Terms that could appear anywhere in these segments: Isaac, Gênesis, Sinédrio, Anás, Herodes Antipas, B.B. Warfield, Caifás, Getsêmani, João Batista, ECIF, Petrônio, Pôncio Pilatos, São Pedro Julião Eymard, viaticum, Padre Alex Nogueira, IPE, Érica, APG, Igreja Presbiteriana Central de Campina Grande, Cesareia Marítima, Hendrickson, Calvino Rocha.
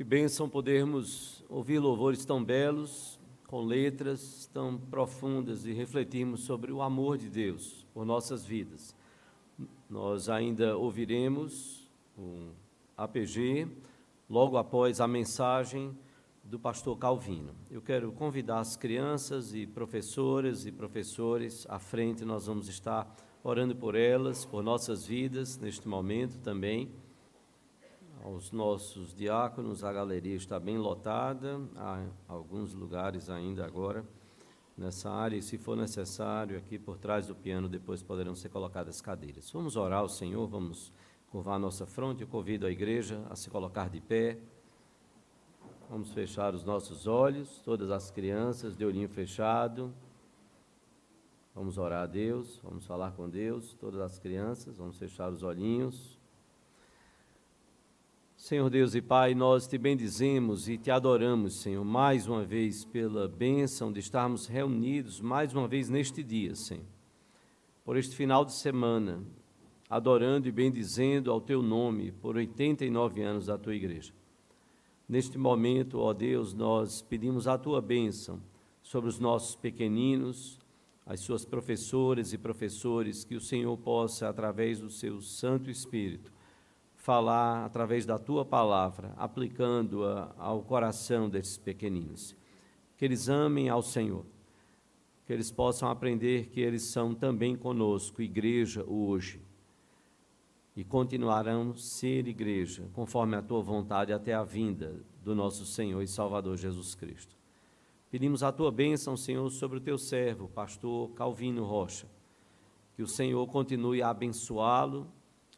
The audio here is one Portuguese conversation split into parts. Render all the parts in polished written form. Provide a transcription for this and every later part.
Que bênção podermos ouvir louvores tão belos, com letras tão profundas, e refletirmos sobre o amor de Deus por nossas vidas. Nós ainda ouviremos um APG logo após a mensagem do pastor Calvino. Eu quero convidar as crianças e professoras e professores à frente. Nós vamos estar orando por elas, por nossas vidas, neste momento também. Aos nossos diáconos, a galeria está bem lotada, há alguns lugares ainda agora nessa área, e se for necessário, aqui por trás do piano, depois poderão ser colocadas cadeiras. Vamos orar ao Senhor, vamos curvar a nossa fronte. Eu convido a igreja a se colocar de pé, vamos fechar os nossos olhos, todas as crianças de olhinho fechado, vamos orar a Deus, vamos falar com Deus, todas as crianças, vamos fechar os olhinhos. Senhor Deus e Pai, nós te bendizemos e te adoramos, Senhor, mais uma vez pela bênção de estarmos reunidos mais uma vez neste dia, Senhor, por este final de semana, adorando e bendizendo ao teu nome por 89 anos da tua igreja. Neste momento, ó Deus, nós pedimos a tua bênção sobre os nossos pequeninos, as suas professoras e professores, que o Senhor possa, através do seu Santo Espírito, falar através da Tua palavra, aplicando-a ao coração desses pequeninos. Que eles amem ao Senhor, que eles possam aprender que eles são também conosco, igreja hoje, e continuarão a ser igreja, conforme a Tua vontade, até a vinda do nosso Senhor e Salvador Jesus Cristo. Pedimos a Tua bênção, Senhor, sobre o Teu servo, pastor Calvino Rocha, que o Senhor continue a abençoá-lo,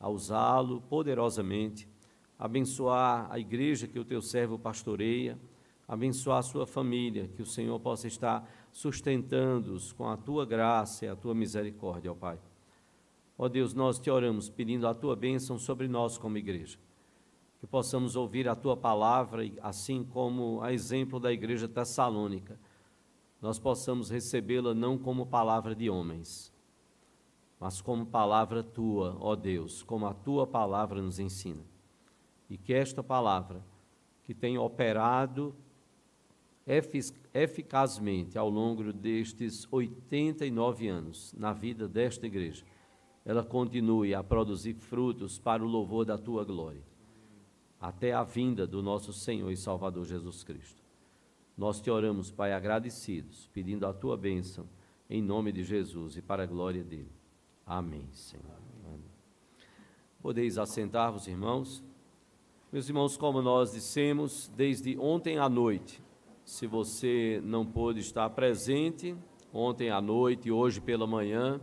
a usá-lo poderosamente, abençoar a igreja que o teu servo pastoreia, abençoar a sua família, que o Senhor possa estar sustentando-os com a tua graça e a tua misericórdia, ó Pai. Ó Deus, nós te oramos pedindo a tua bênção sobre nós como igreja, que possamos ouvir a tua palavra, e assim como a exemplo da igreja tessalônica, nós possamos recebê-la não como palavra de homens, mas como palavra Tua, ó Deus, como a Tua palavra nos ensina. E que esta palavra, que tem operado eficazmente ao longo destes 89 anos na vida desta igreja, ela continue a produzir frutos para o louvor da Tua glória, até a vinda do nosso Senhor e Salvador Jesus Cristo. Nós te oramos, Pai, agradecidos, pedindo a Tua bênção, em nome de Jesus e para a glória dEle. Amém, Senhor. Amém. Podeis assentar-vos, irmãos. Meus irmãos, como nós dissemos, desde ontem à noite, se você não pôde estar presente, ontem à noite e hoje pela manhã,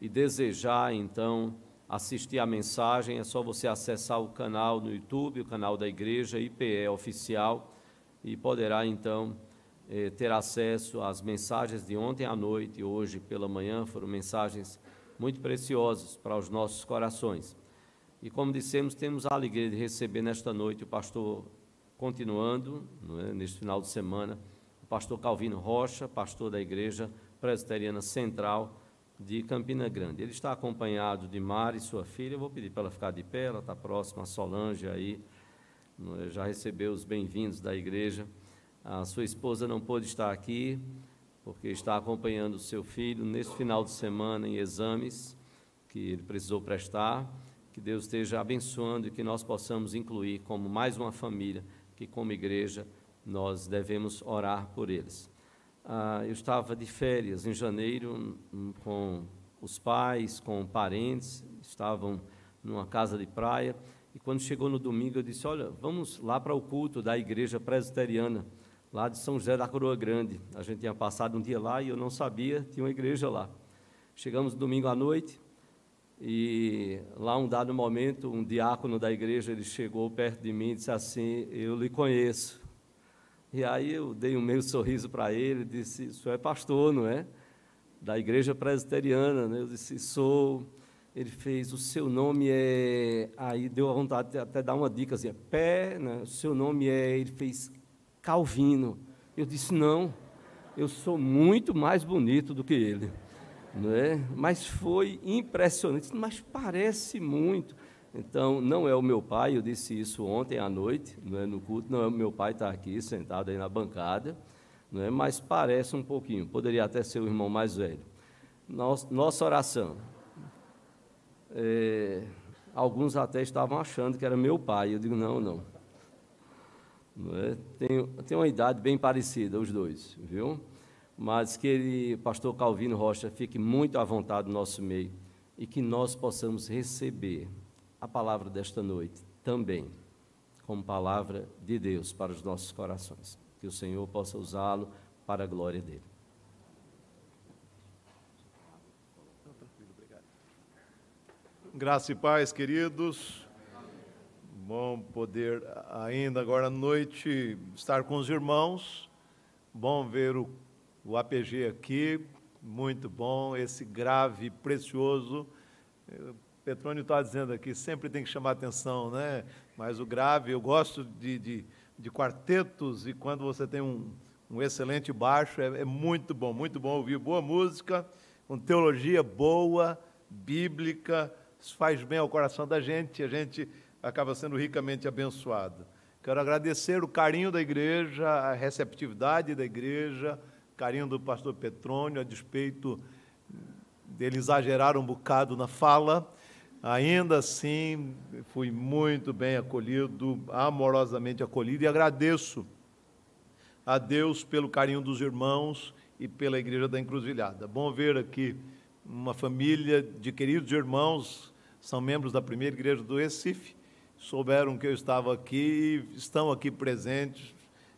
e desejar, então, assistir a mensagem, é só você acessar o canal no YouTube, o canal da Igreja IPE Oficial, e poderá, então, ter acesso às mensagens de ontem à noite e hoje pela manhã. Foram mensagens muito preciosos para os nossos corações. E como dissemos, temos a alegria de receber nesta noite o pastor, continuando, neste final de semana, o pastor Calvino Rocha, pastor da Igreja Presbiteriana Central de Campina Grande. Ele está acompanhado de Mari, sua filha. Eu vou pedir para ela ficar de pé, ela está próxima a Solange aí, já recebeu os bem-vindos da igreja. A sua esposa não pôde estar aqui, porque está acompanhando o seu filho neste final de semana em exames que ele precisou prestar. Que Deus esteja abençoando e que nós possamos incluir como mais uma família, que como igreja nós devemos orar por eles. Eu estava de férias em janeiro com os pais, com parentes, estavam numa casa de praia, e quando chegou no domingo eu disse: olha, vamos lá para o culto da Igreja Presbiteriana, lá de São José da Coroa Grande. A gente tinha passado um dia lá e eu não sabia, tinha uma igreja lá. Chegamos domingo à noite e lá, um dado momento, um diácono da igreja, ele chegou perto de mim e disse assim: eu lhe conheço. E aí eu dei um meio sorriso para ele e disse: o senhor é pastor, não é? Da Igreja Presbiteriana, né? Eu disse: sou. Ele fez: o seu nome é... Aí deu a vontade de até dar uma dica, assim, pé, né? O seu nome é... Ele fez: Calvino. Eu disse: não, eu sou muito mais bonito do que ele, não é? Mas foi impressionante, mas parece muito. Então, não é o meu pai, eu disse isso ontem à noite, não é, no culto, não é o meu pai está aqui, sentado aí na bancada, não é, mas parece um pouquinho, poderia até ser o irmão mais velho. Nossa oração. Alguns até estavam achando que era meu pai, eu digo, não. Não é? Tem uma idade bem parecida, os dois, viu? Mas que ele, pastor Calvino Rocha, fique muito à vontade no nosso meio e que nós possamos receber a palavra desta noite também, como palavra de Deus para os nossos corações. Que o Senhor possa usá-lo para a glória dele. Graça e paz, queridos. Bom poder ainda agora à noite estar com os irmãos. Bom ver o APG aqui, muito bom, esse grave precioso. O Petrônio está dizendo aqui, sempre tem que chamar atenção, né? Mas o grave, eu gosto de quartetos, e quando você tem um excelente baixo, é muito bom ouvir boa música, com teologia boa, bíblica, isso faz bem ao coração da gente, a gente acaba sendo ricamente abençoado. Quero agradecer o carinho da igreja, a receptividade da igreja, carinho do pastor Petrônio, a despeito dele exagerar um bocado na fala, ainda assim fui muito bem acolhido, amorosamente acolhido, e agradeço a Deus pelo carinho dos irmãos e pela Igreja da Encruzilhada. Bom ver aqui uma família de queridos irmãos, são membros da primeira igreja do ECIF, souberam que eu estava aqui, estão aqui presentes,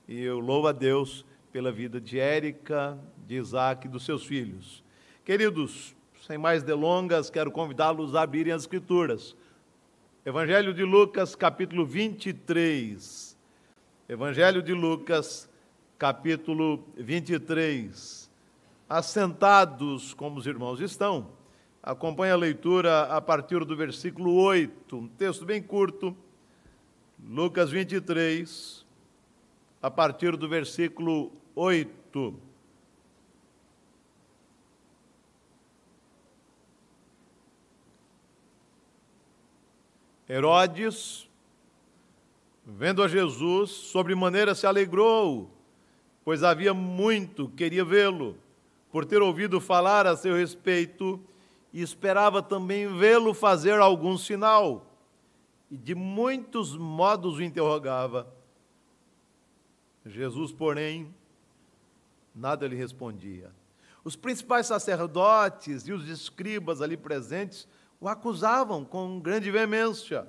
e eu louvo a Deus pela vida de Érica, de Isaac e dos seus filhos. Queridos, sem mais delongas, quero convidá-los a abrirem as Escrituras. Evangelho de Lucas, capítulo 23. Evangelho de Lucas, capítulo 23. Assentados como os irmãos estão, acompanhe a leitura a partir do versículo 8, um texto bem curto. Lucas 23, a partir do versículo 8. Herodes, vendo a Jesus, sobremaneira se alegrou, pois havia muito, queria vê-lo, por ter ouvido falar a seu respeito, e esperava também vê-lo fazer algum sinal, e de muitos modos o interrogava. Jesus, porém, nada lhe respondia. Os principais sacerdotes e os escribas ali presentes o acusavam com grande veemência.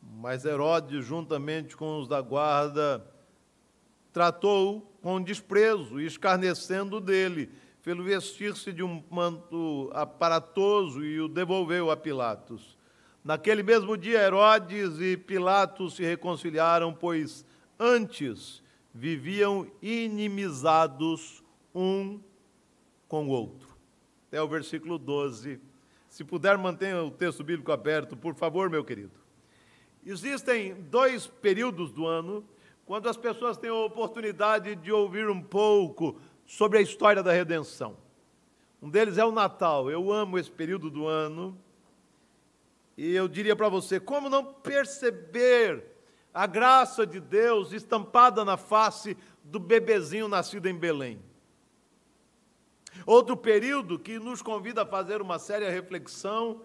Mas Herodes, juntamente com os da guarda, tratou-o com desprezo, escarnecendo dele, fê-lo vestir-se de um manto aparatoso e o devolveu a Pilatos. Naquele mesmo dia, Herodes e Pilatos se reconciliaram, pois antes viviam inimizados um com o outro. Até o versículo 12. Se puder, mantenha o texto bíblico aberto, por favor, meu querido. Existem dois períodos do ano quando as pessoas têm a oportunidade de ouvir um pouco sobre a história da redenção. Um deles é o Natal. Eu amo esse período do ano. E eu diria para você, como não perceber a graça de Deus estampada na face do bebezinho nascido em Belém. Outro período que nos convida a fazer uma séria reflexão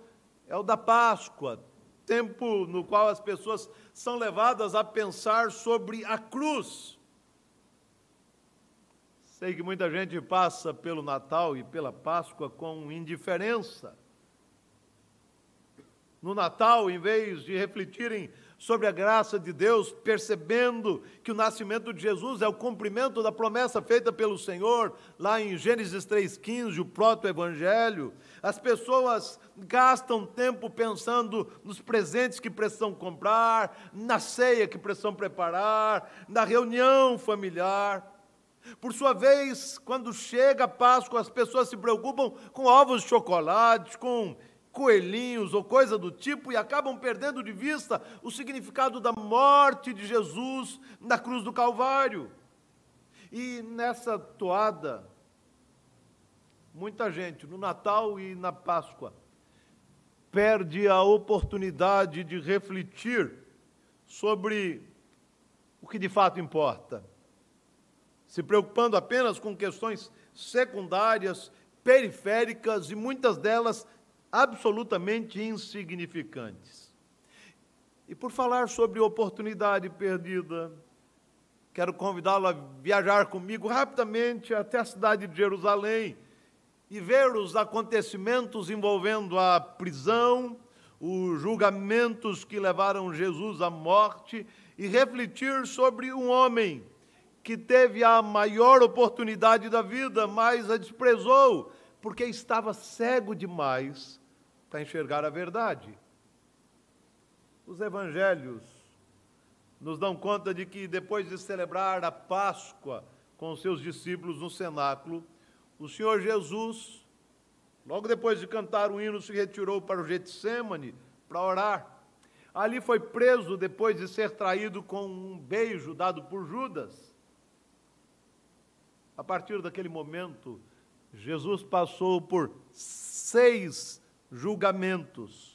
é o da Páscoa, tempo no qual as pessoas são levadas a pensar sobre a cruz. Sei que muita gente passa pelo Natal e pela Páscoa com indiferença. No Natal, em vez de refletirem sobre a graça de Deus, percebendo que o nascimento de Jesus é o cumprimento da promessa feita pelo Senhor, lá em Gênesis 3,15, o proto-evangelho, as pessoas gastam tempo pensando nos presentes que precisam comprar, na ceia que precisam preparar, na reunião familiar. Por sua vez, quando chega a Páscoa, as pessoas se preocupam com ovos de chocolate, com coelhinhos ou coisa do tipo, e acabam perdendo de vista o significado da morte de Jesus na cruz do Calvário. E nessa toada, muita gente, no Natal e na Páscoa, perde a oportunidade de refletir sobre o que de fato importa, se preocupando apenas com questões secundárias, periféricas e muitas delas absolutamente insignificantes. E por falar sobre oportunidade perdida, quero convidá-lo a viajar comigo rapidamente até a cidade de Jerusalém e ver os acontecimentos envolvendo a prisão, os julgamentos que levaram Jesus à morte e refletir sobre um homem que teve a maior oportunidade da vida, mas a desprezou, porque estava cego demais para enxergar a verdade. Os evangelhos nos dão conta de que, depois de celebrar a Páscoa com os seus discípulos no cenáculo, o Senhor Jesus, logo depois de cantar o hino, se retirou para o Getsêmani para orar. Ali foi preso depois de ser traído com um beijo dado por Judas. A partir daquele momento, Jesus passou por 6 julgamentos.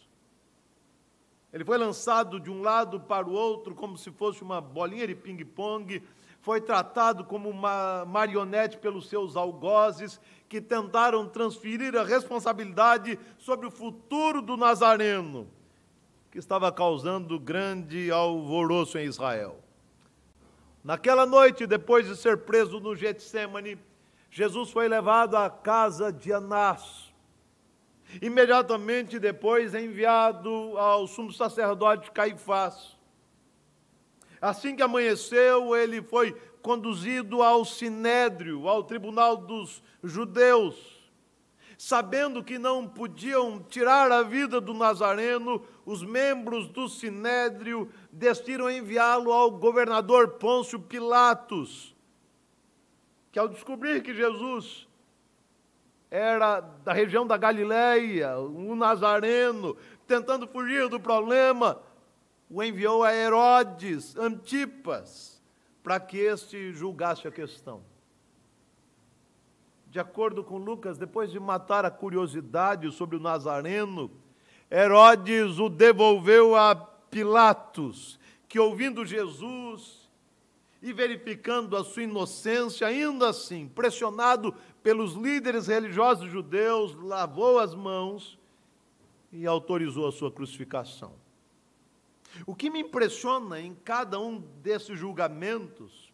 Ele foi lançado de um lado para o outro, como se fosse uma bolinha de pingue-pongue, foi tratado como uma marionete pelos seus algozes, que tentaram transferir a responsabilidade sobre o futuro do Nazareno, que estava causando grande alvoroço em Israel. Naquela noite, depois de ser preso no Getsêmani, Jesus foi levado à casa de Anás. Imediatamente depois, enviado ao sumo sacerdote Caifás. Assim que amanheceu, ele foi conduzido ao Sinédrio, ao tribunal dos judeus. Sabendo que não podiam tirar a vida do Nazareno, os membros do Sinédrio decidiram enviá-lo ao governador Pôncio Pilatos, que, ao descobrir que Jesus era da região da Galileia, um Nazareno, tentando fugir do problema, o enviou a Herodes Antipas, para que este julgasse a questão. De acordo com Lucas, depois de matar a curiosidade sobre o Nazareno, Herodes o devolveu a Pilatos, que, ouvindo Jesus e verificando a sua inocência, ainda assim, pressionado pelos líderes religiosos judeus, lavou as mãos e autorizou a sua crucificação. O que me impressiona em cada um desses julgamentos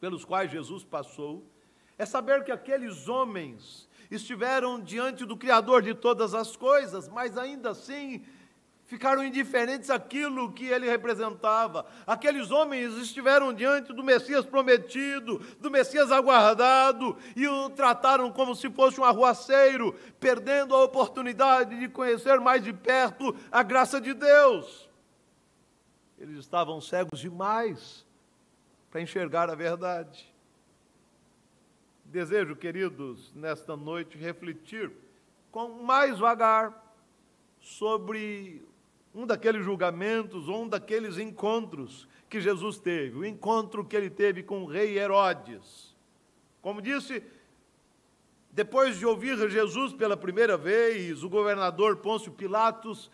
pelos quais Jesus passou, é saber que aqueles homens estiveram diante do Criador de todas as coisas, mas ainda assim ficaram indiferentes àquilo que ele representava. Aqueles homens estiveram diante do Messias prometido, do Messias aguardado, e o trataram como se fosse um arruaceiro, perdendo a oportunidade de conhecer mais de perto a graça de Deus. Eles estavam cegos demais para enxergar a verdade. Desejo, queridos, nesta noite, refletir com mais vagar sobre um daqueles julgamentos, ou um daqueles encontros que Jesus teve, o encontro que ele teve com o rei Herodes. Como disse, depois de ouvir Jesus pela primeira vez, o governador Pôncio Pilatos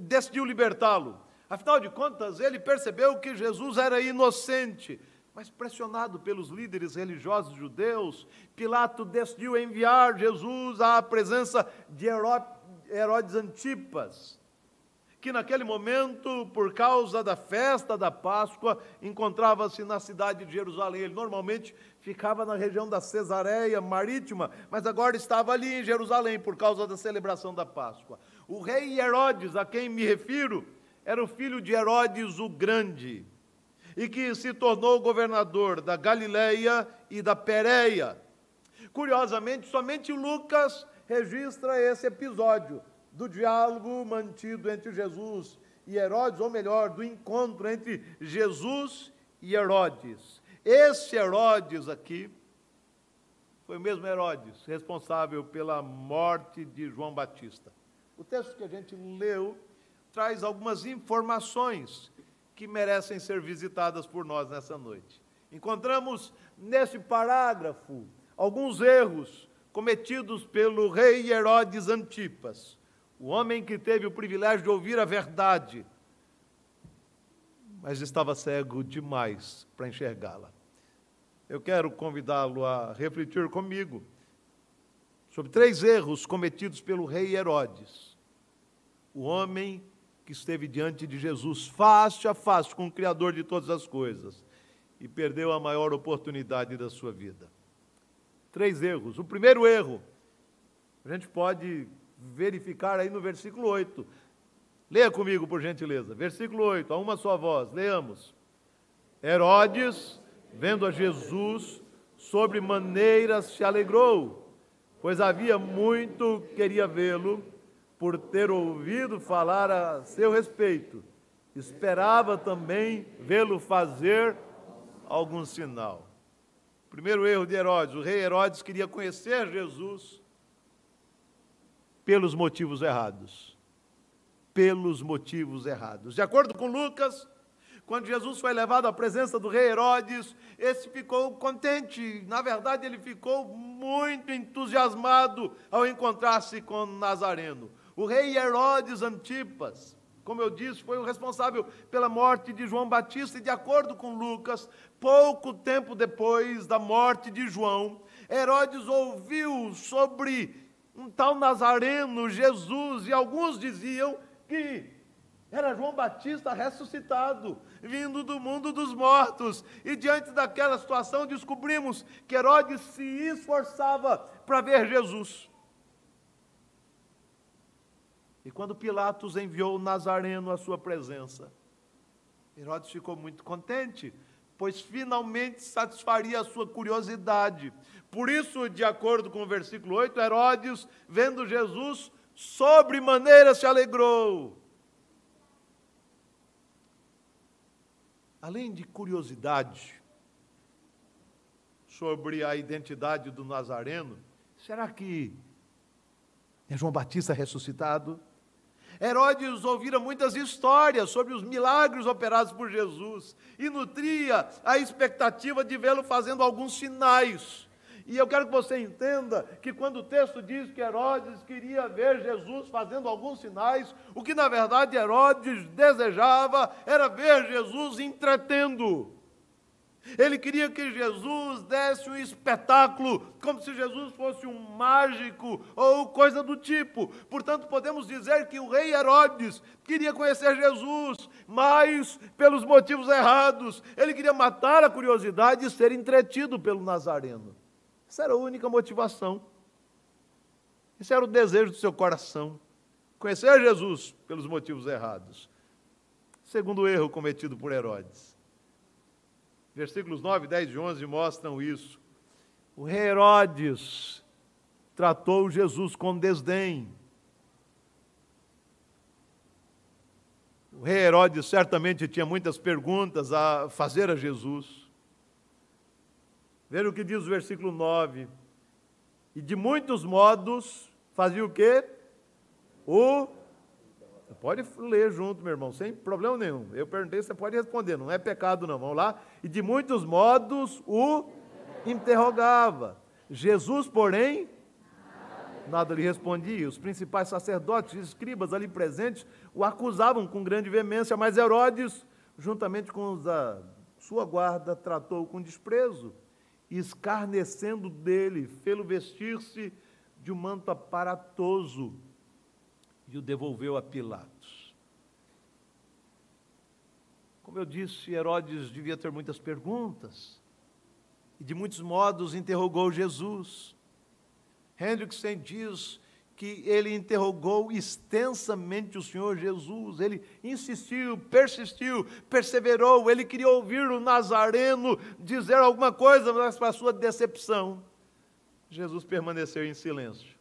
decidiu libertá-lo. Afinal de contas, ele percebeu que Jesus era inocente. Mas, pressionado pelos líderes religiosos judeus, Pilatos decidiu enviar Jesus à presença de Herodes Antipas, que naquele momento, por causa da festa da Páscoa, encontrava-se na cidade de Jerusalém. Ele normalmente ficava na região da Cesareia Marítima, mas agora estava ali em Jerusalém, por causa da celebração da Páscoa. O rei Herodes, a quem me refiro, era o filho de Herodes o Grande, e que se tornou governador da Galileia e da Pérea. Curiosamente, somente Lucas registra esse episódio do diálogo mantido entre Jesus e Herodes, ou melhor, do encontro entre Jesus e Herodes. Esse Herodes aqui foi o mesmo Herodes responsável pela morte de João Batista. O texto que a gente leu traz algumas informações que merecem ser visitadas por nós nessa noite. Encontramos nesse parágrafo alguns erros cometidos pelo rei Herodes Antipas. o homem que teve o privilégio de ouvir a verdade, mas estava cego demais para enxergá-la. Eu quero convidá-lo a refletir comigo sobre 3 erros cometidos pelo rei Herodes, o homem que esteve diante de Jesus, face a face com o Criador de todas as coisas, e perdeu a maior oportunidade da sua vida. 3 erros. O primeiro erro, a gente pode verificar aí no versículo 8. Leia comigo, por gentileza. Versículo 8, a uma só voz, leamos. Herodes, vendo a Jesus, sobre maneiras se alegrou, pois havia muito queria vê-lo, por ter ouvido falar a seu respeito. Esperava também vê-lo fazer algum sinal. Primeiro erro de Herodes, o rei Herodes queria conhecer Jesus pelos motivos errados. Pelos motivos errados. De acordo com Lucas, quando Jesus foi levado à presença do rei Herodes, esse ficou contente, na verdade ele ficou muito entusiasmado ao encontrar-se com Nazareno. O rei Herodes Antipas, como eu disse, foi o responsável pela morte de João Batista, e de acordo com Lucas, pouco tempo depois da morte de João, Herodes ouviu sobre um tal Nazareno, Jesus, e alguns diziam que era João Batista ressuscitado, vindo do mundo dos mortos. E diante daquela situação descobrimos que Herodes se esforçava para ver Jesus. E quando Pilatos enviou Nazareno à sua presença, Herodes ficou muito contente, pois finalmente satisfaria a sua curiosidade. Por isso, de acordo com o versículo 8, Herodes, vendo Jesus, sobremaneira se alegrou. Além de curiosidade sobre a identidade do Nazareno, será que é João Batista ressuscitado? Herodes ouvira muitas histórias sobre os milagres operados por Jesus e nutria a expectativa de vê-lo fazendo alguns sinais. E eu quero que você entenda que quando o texto diz que Herodes queria ver Jesus fazendo alguns sinais, o que na verdade Herodes desejava era ver Jesus entretendo. Ele queria que Jesus desse um espetáculo, como se Jesus fosse um mágico ou coisa do tipo. Portanto, podemos dizer que o rei Herodes queria conhecer Jesus, mas pelos motivos errados. Ele queria matar a curiosidade e ser entretido pelo Nazareno. Essa era a única motivação. Esse era o desejo do seu coração. Conhecer Jesus pelos motivos errados. Segundo erro cometido por Herodes. Versículos 9, 10 e 11 mostram isso. O rei Herodes tratou Jesus com desdém. O rei Herodes certamente tinha muitas perguntas a fazer a Jesus. Veja o que diz o versículo 9. E de muitos modos, fazia o quê? Pode ler junto, meu irmão, sem problema nenhum. Eu perguntei, você pode responder, não é pecado não, vamos lá. E de muitos modos o interrogava. Jesus, porém, nada lhe respondia. Os principais sacerdotes e escribas ali presentes o acusavam com grande veemência, mas Herodes, juntamente com os da sua guarda, tratou-o com desprezo. Escarnecendo dele, fê-lo vestir-se de um manto aparatoso e o devolveu a Pilatos. Como eu disse, Herodes devia ter muitas perguntas e de muitos modos interrogou Jesus. Hendrickson diz que ele interrogou extensamente o Senhor Jesus, ele insistiu, persistiu, perseverou, ele queria ouvir o Nazareno dizer alguma coisa, mas para sua decepção, Jesus permaneceu em silêncio.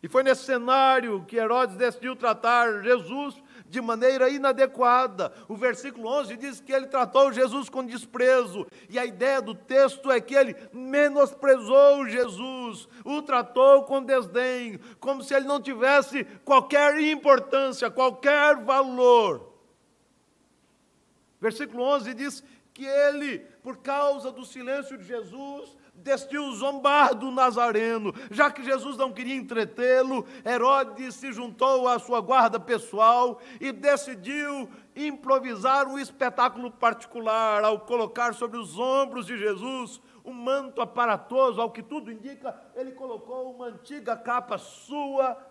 E foi nesse cenário que Herodes decidiu tratar Jesus de maneira inadequada. O versículo 11 diz que ele tratou Jesus com desprezo, e a ideia do texto é que ele menosprezou Jesus, o tratou com desdém, como se ele não tivesse qualquer importância, qualquer valor. Versículo 11 diz que ele, por causa do silêncio de Jesus, destiu zombar do Nazareno. Já que Jesus não queria entretê-lo, Herodes se juntou à sua guarda pessoal e decidiu improvisar um espetáculo particular ao colocar sobre os ombros de Jesus um manto aparatoso. Ao que tudo indica, ele colocou uma antiga capa sua,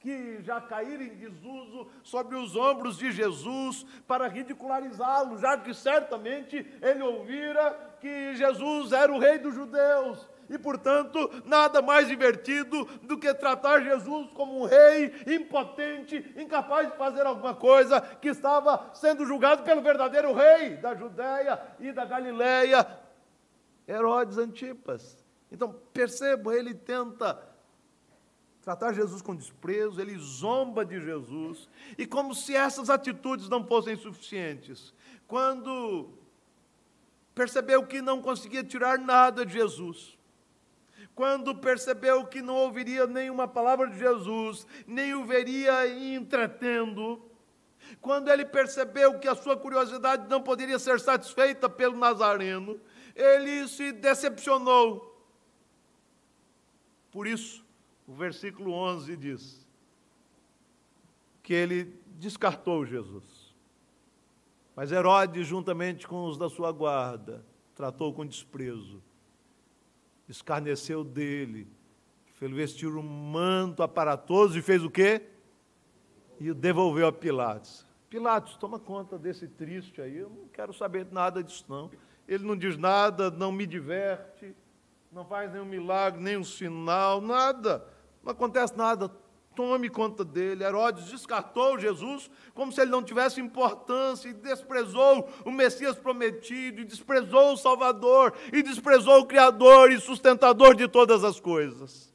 que já caíram em desuso, sobre os ombros de Jesus, para ridicularizá-lo, já que certamente ele ouvira que Jesus era o rei dos judeus, e portanto, nada mais divertido do que tratar Jesus como um rei impotente, incapaz de fazer alguma coisa, que estava sendo julgado pelo verdadeiro rei da Judéia e da Galileia, Herodes Antipas. Então, perceba, ele tenta tratar Jesus com desprezo, ele zomba de Jesus, e como se essas atitudes não fossem suficientes, quando percebeu que não conseguia tirar nada de Jesus, quando percebeu que não ouviria nenhuma palavra de Jesus, nem o veria entretendo, quando ele percebeu que a sua curiosidade não poderia ser satisfeita pelo Nazareno, ele se decepcionou. Por isso, o versículo 11 diz que ele descartou Jesus. Mas Herodes, juntamente com os da sua guarda, tratou com desprezo, escarneceu dele, fez vestir um manto aparatoso e fez o quê? E o devolveu a Pilatos. Pilatos, toma conta desse triste aí, eu não quero saber nada disso não. Ele não diz nada, não me diverte, não faz nenhum milagre, nenhum sinal, nada. Não acontece nada, tome conta dele. Herodes descartou Jesus como se ele não tivesse importância e desprezou o Messias prometido, e desprezou o Salvador, e desprezou o Criador e sustentador de todas as coisas.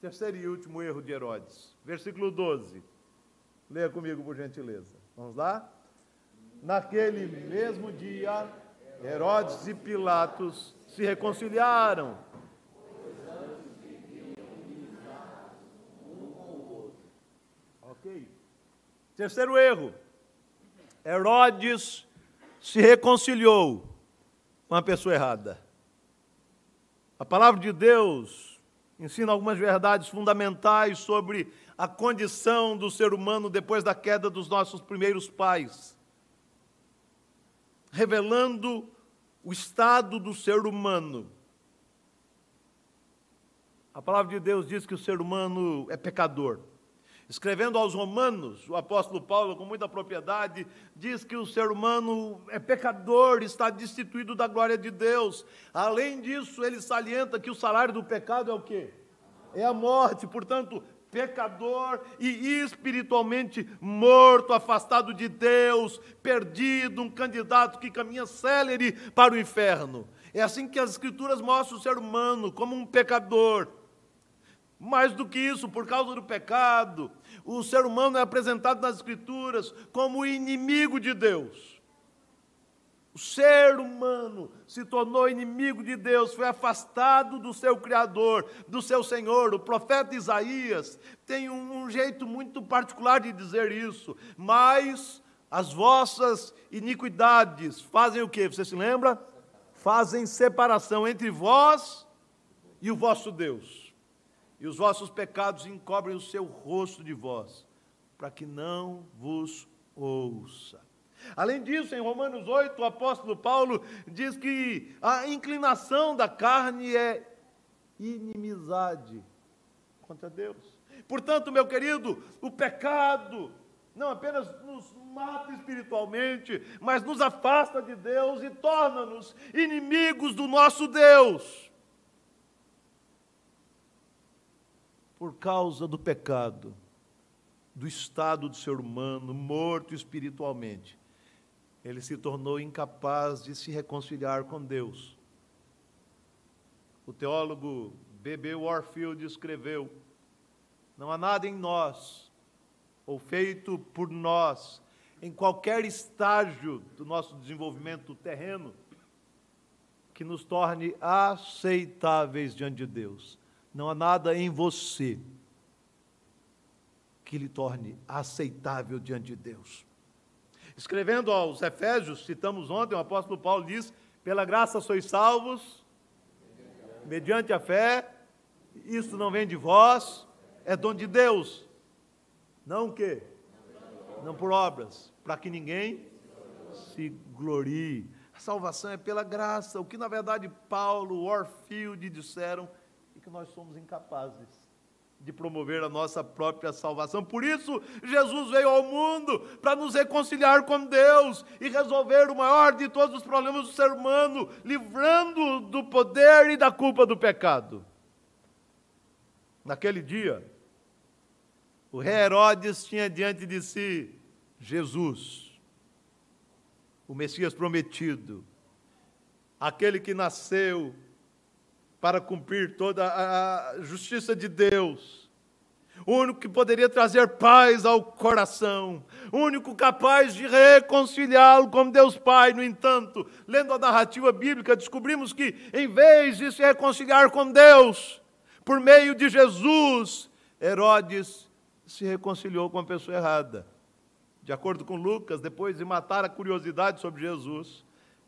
Terceiro e último erro de Herodes. Versículo 12. Leia comigo, por gentileza. Vamos lá? Naquele mesmo dia, Herodes e Pilatos se reconciliaram. Pois antes viviam indignados um com o outro. Ok. Terceiro erro. Herodes se reconciliou com a pessoa errada. A palavra de Deus ensina algumas verdades fundamentais sobre a condição do ser humano depois da queda dos nossos primeiros pais, revelando o estado do ser humano. A palavra de Deus diz que o ser humano é pecador. Escrevendo aos Romanos, o apóstolo Paulo, com muita propriedade, diz que o ser humano é pecador, está destituído da glória de Deus. Além disso, ele salienta que o salário do pecado é o quê? É a morte. Portanto, pecador e espiritualmente morto, afastado de Deus, perdido, um candidato que caminha célere para o inferno. É assim que as Escrituras mostram o ser humano como um pecador. Mais do que isso, por causa do pecado, o ser humano é apresentado nas Escrituras como inimigo de Deus. O ser humano se tornou inimigo de Deus, foi afastado do seu Criador, do seu Senhor. O profeta Isaías tem um jeito muito particular de dizer isso. Mas as vossas iniquidades fazem o quê? Você se lembra? Fazem separação entre vós e o vosso Deus. E os vossos pecados encobrem o seu rosto de vós, para que não vos ouça. Além disso, em Romanos 8, o apóstolo Paulo diz que a inclinação da carne é inimizade contra Deus. Portanto, meu querido, o pecado não apenas nos mata espiritualmente, mas nos afasta de Deus e torna-nos inimigos do nosso Deus. Por causa do pecado, do estado do ser humano, morto espiritualmente, ele se tornou incapaz de se reconciliar com Deus. O teólogo B.B. Warfield escreveu: não há nada em nós, ou feito por nós, em qualquer estágio do nosso desenvolvimento terreno, que nos torne aceitáveis diante de Deus, Não há nada em você que lhe torne aceitável diante de Deus. Escrevendo aos Efésios, citamos ontem, o apóstolo Paulo diz: pela graça sois salvos, mediante a fé, isso não vem de vós, é dom de Deus. Não o quê? Não por obras, para que ninguém se glorie. A salvação é pela graça, o que na verdade Paulo, Warfield disseram, é que nós somos incapazes de promover a nossa própria salvação. Por isso, Jesus veio ao mundo para nos reconciliar com Deus e resolver o maior de todos os problemas do ser humano, livrando-o do poder e da culpa do pecado. Naquele dia, o rei Herodes tinha diante de si Jesus, o Messias prometido, aquele que nasceu para cumprir toda a justiça de Deus, o único que poderia trazer paz ao coração, o único capaz de reconciliá-lo com Deus Pai. No entanto, lendo a narrativa bíblica, descobrimos que, em vez de se reconciliar com Deus, por meio de Jesus, Herodes se reconciliou com a pessoa errada. De acordo com Lucas, depois de matar a curiosidade sobre Jesus,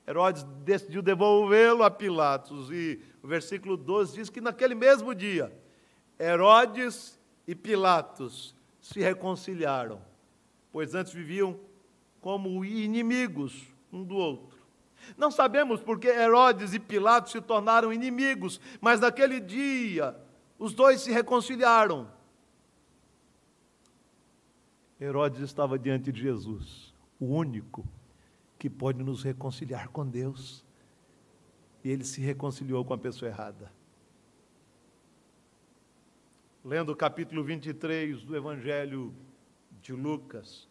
Herodes decidiu devolvê-lo a Pilatos, e o versículo 12 diz que naquele mesmo dia, Herodes e Pilatos se reconciliaram, pois antes viviam como inimigos um do outro. Não sabemos porque Herodes e Pilatos se tornaram inimigos, mas naquele dia, os dois se reconciliaram. Herodes estava diante de Jesus, o único que pode nos reconciliar com Deus, e ele se reconciliou com a pessoa errada. Lendo o capítulo 23 do Evangelho de Lucas,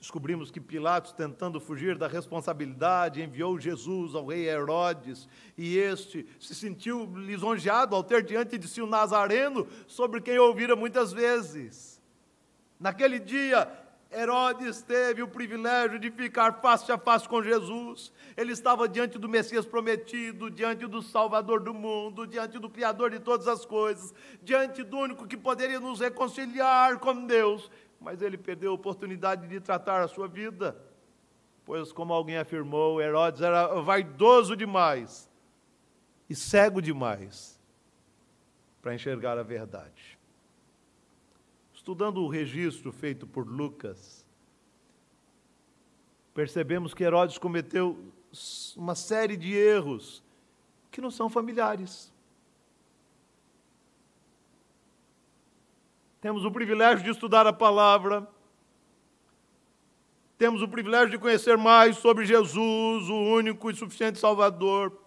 descobrimos que Pilatos, tentando fugir da responsabilidade, enviou Jesus ao rei Herodes, e este se sentiu lisonjeado ao ter diante de si o Nazareno, sobre quem ouvira muitas vezes. Naquele dia, Herodes teve o privilégio de ficar face a face com Jesus. Ele estava diante do Messias prometido, diante do Salvador do mundo, diante do Criador de todas as coisas, diante do único que poderia nos reconciliar com Deus, mas ele perdeu a oportunidade de tratar a sua vida, pois, como alguém afirmou, Herodes era vaidoso demais e cego demais para enxergar a verdade. Estudando o registro feito por Lucas, percebemos que Herodes cometeu uma série de erros que não são familiares. Temos o privilégio de estudar a palavra, temos o privilégio de conhecer mais sobre Jesus, o único e suficiente Salvador,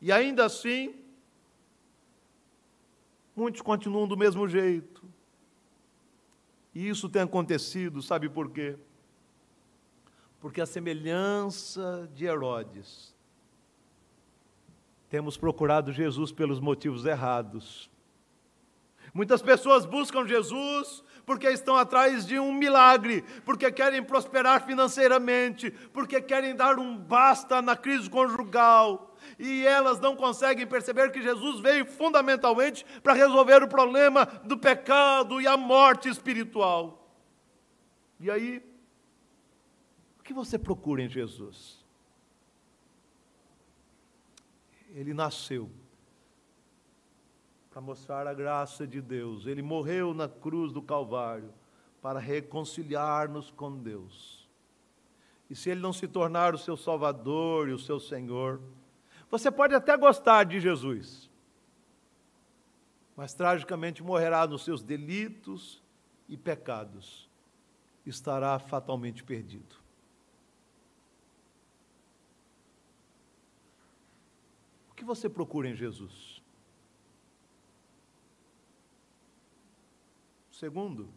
e ainda assim, muitos continuam do mesmo jeito. E isso tem acontecido, sabe por quê? Porque a semelhança de Herodes, temos procurado Jesus pelos motivos errados. Muitas pessoas buscam Jesus porque estão atrás de um milagre, porque querem prosperar financeiramente, porque querem dar um basta na crise conjugal, e elas não conseguem perceber que Jesus veio fundamentalmente para resolver o problema do pecado e a morte espiritual. E aí, o que você procura em Jesus? Ele nasceu para mostrar a graça de Deus. Ele morreu na cruz do Calvário para reconciliar-nos com Deus. E se Ele não se tornar o seu Salvador e o seu Senhor, você pode até gostar de Jesus, mas tragicamente morrerá nos seus delitos e pecados, estará fatalmente perdido. O que você procura em Jesus? Segundo,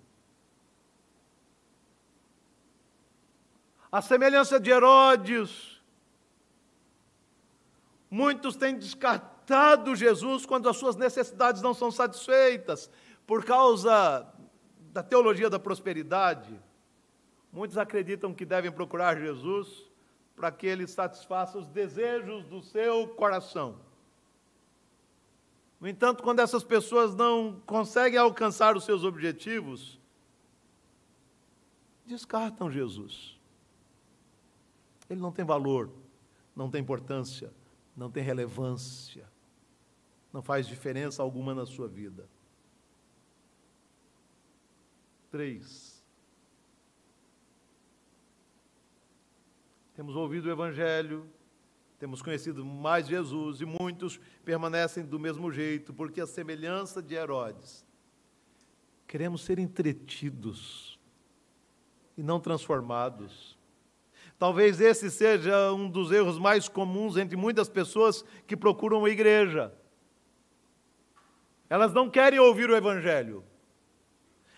a semelhança de Herodes, muitos têm descartado Jesus quando as suas necessidades não são satisfeitas. Por causa da teologia da prosperidade, muitos acreditam que devem procurar Jesus para que ele satisfaça os desejos do seu coração. No entanto, quando essas pessoas não conseguem alcançar os seus objetivos, descartam Jesus. Ele não tem valor, não tem importância, não tem relevância, não faz diferença alguma na sua vida. 3. Temos ouvido o Evangelho, temos conhecido mais Jesus, e muitos permanecem do mesmo jeito, porque a semelhança de Herodes. Queremos ser entretidos e não transformados. Talvez esse seja um dos erros mais comuns entre muitas pessoas que procuram a igreja. Elas não querem ouvir o Evangelho.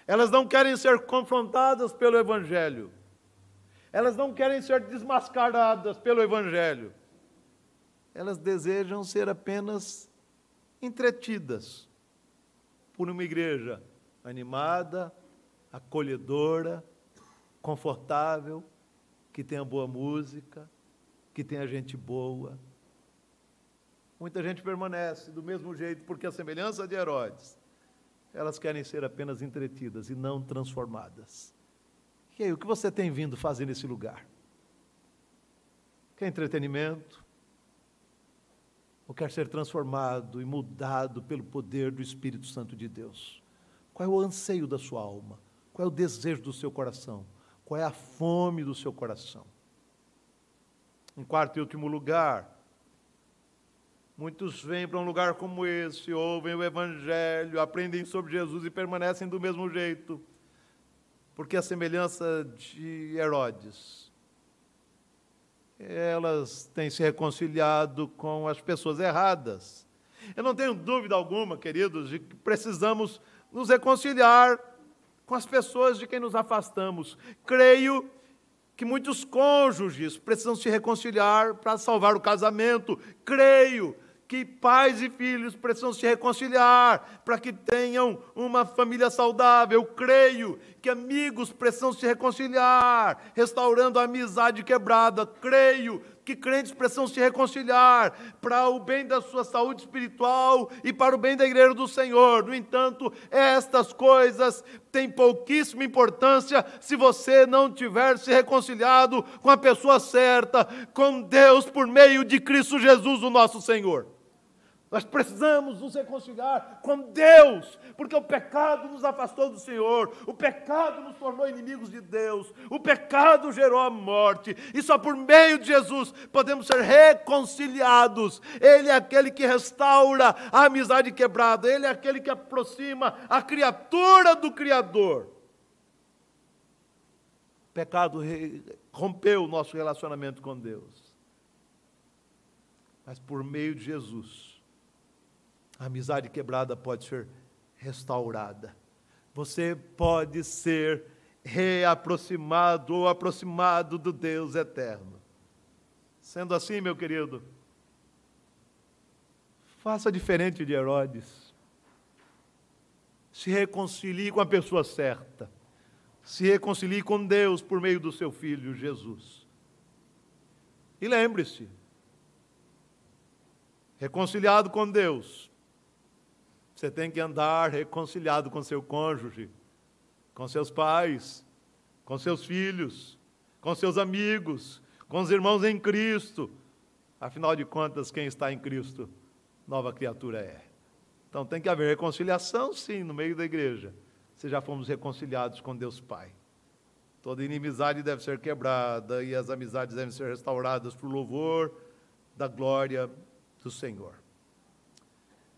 Elas não querem ser confrontadas pelo Evangelho. Elas não querem ser desmascaradas pelo Evangelho. Elas desejam ser apenas entretidas por uma igreja animada, acolhedora, confortável, que tenha boa música, que tenha gente boa. Muita gente permanece do mesmo jeito, porque a semelhança de Herodes. Elas querem ser apenas entretidas e não transformadas. E aí, o que você tem vindo fazer nesse lugar? Quer entretenimento? Ou quer ser transformado e mudado pelo poder do Espírito Santo de Deus? Qual é o anseio da sua alma? Qual é o desejo do seu coração? Qual é a fome do seu coração? Em quarto e último lugar, muitos vêm para um lugar como esse, ouvem o Evangelho, aprendem sobre Jesus e permanecem do mesmo jeito, porque a semelhança de Herodes, elas têm se reconciliado com as pessoas erradas. Eu não tenho dúvida alguma, queridos, de que precisamos nos reconciliar com as pessoas de quem nos afastamos. Creio que muitos cônjuges precisam se reconciliar para salvar o casamento. Creio que pais e filhos precisam se reconciliar para que tenham uma família saudável. Creio que amigos precisam se reconciliar, restaurando a amizade quebrada. Creio que crentes precisam se reconciliar para o bem da sua saúde espiritual e para o bem da igreja do Senhor. No entanto, estas coisas têm pouquíssima importância se você não tiver se reconciliado com a pessoa certa, com Deus, por meio de Cristo Jesus, o nosso Senhor. Nós precisamos nos reconciliar com Deus, porque o pecado nos afastou do Senhor, o pecado nos tornou inimigos de Deus, o pecado gerou a morte, e só por meio de Jesus podemos ser reconciliados. Ele é aquele que restaura a amizade quebrada, Ele é aquele que aproxima a criatura do Criador. O pecado rompeu o nosso relacionamento com Deus, mas por meio de Jesus, a amizade quebrada pode ser restaurada. Você pode ser reaproximado ou aproximado do Deus eterno. Sendo assim, meu querido, faça diferente de Herodes. Se reconcilie com a pessoa certa. Se reconcilie com Deus por meio do seu Filho, Jesus. E lembre-se, reconciliado com Deus, você tem que andar reconciliado com seu cônjuge, com seus pais, com seus filhos, com seus amigos, com os irmãos em Cristo. Afinal de contas, quem está em Cristo, nova criatura é. Então tem que haver reconciliação, sim, no meio da igreja. Se já fomos reconciliados com Deus Pai. Toda inimizade deve ser quebrada e as amizades devem ser restauradas por louvor da glória do Senhor.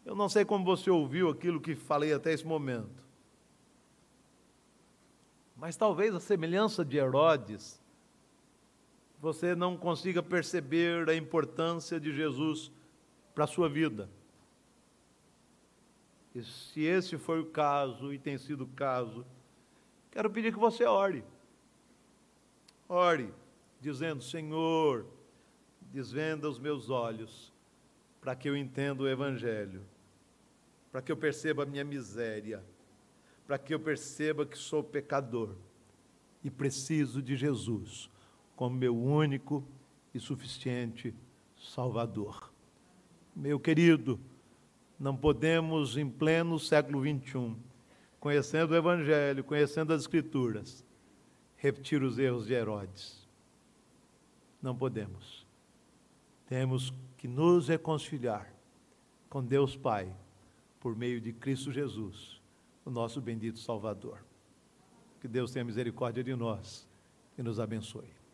Eu não sei como você ouviu aquilo que falei até esse momento, mas talvez a semelhança de Herodes, você não consiga perceber a importância de Jesus para a sua vida. E se esse foi o caso, e tem sido o caso, quero pedir que você ore. Ore, dizendo: Senhor, desvenda os meus olhos, para que eu entenda o Evangelho, para que eu perceba a minha miséria, para que eu perceba que sou pecador e preciso de Jesus como meu único e suficiente Salvador. Meu querido, Não podemos, em pleno século XXI, conhecendo o Evangelho, conhecendo as Escrituras, repetir os erros de Herodes. Não podemos. Temos que nos reconciliar com Deus Pai, por meio de Cristo Jesus, o nosso bendito Salvador. Que Deus tenha misericórdia de nós e nos abençoe.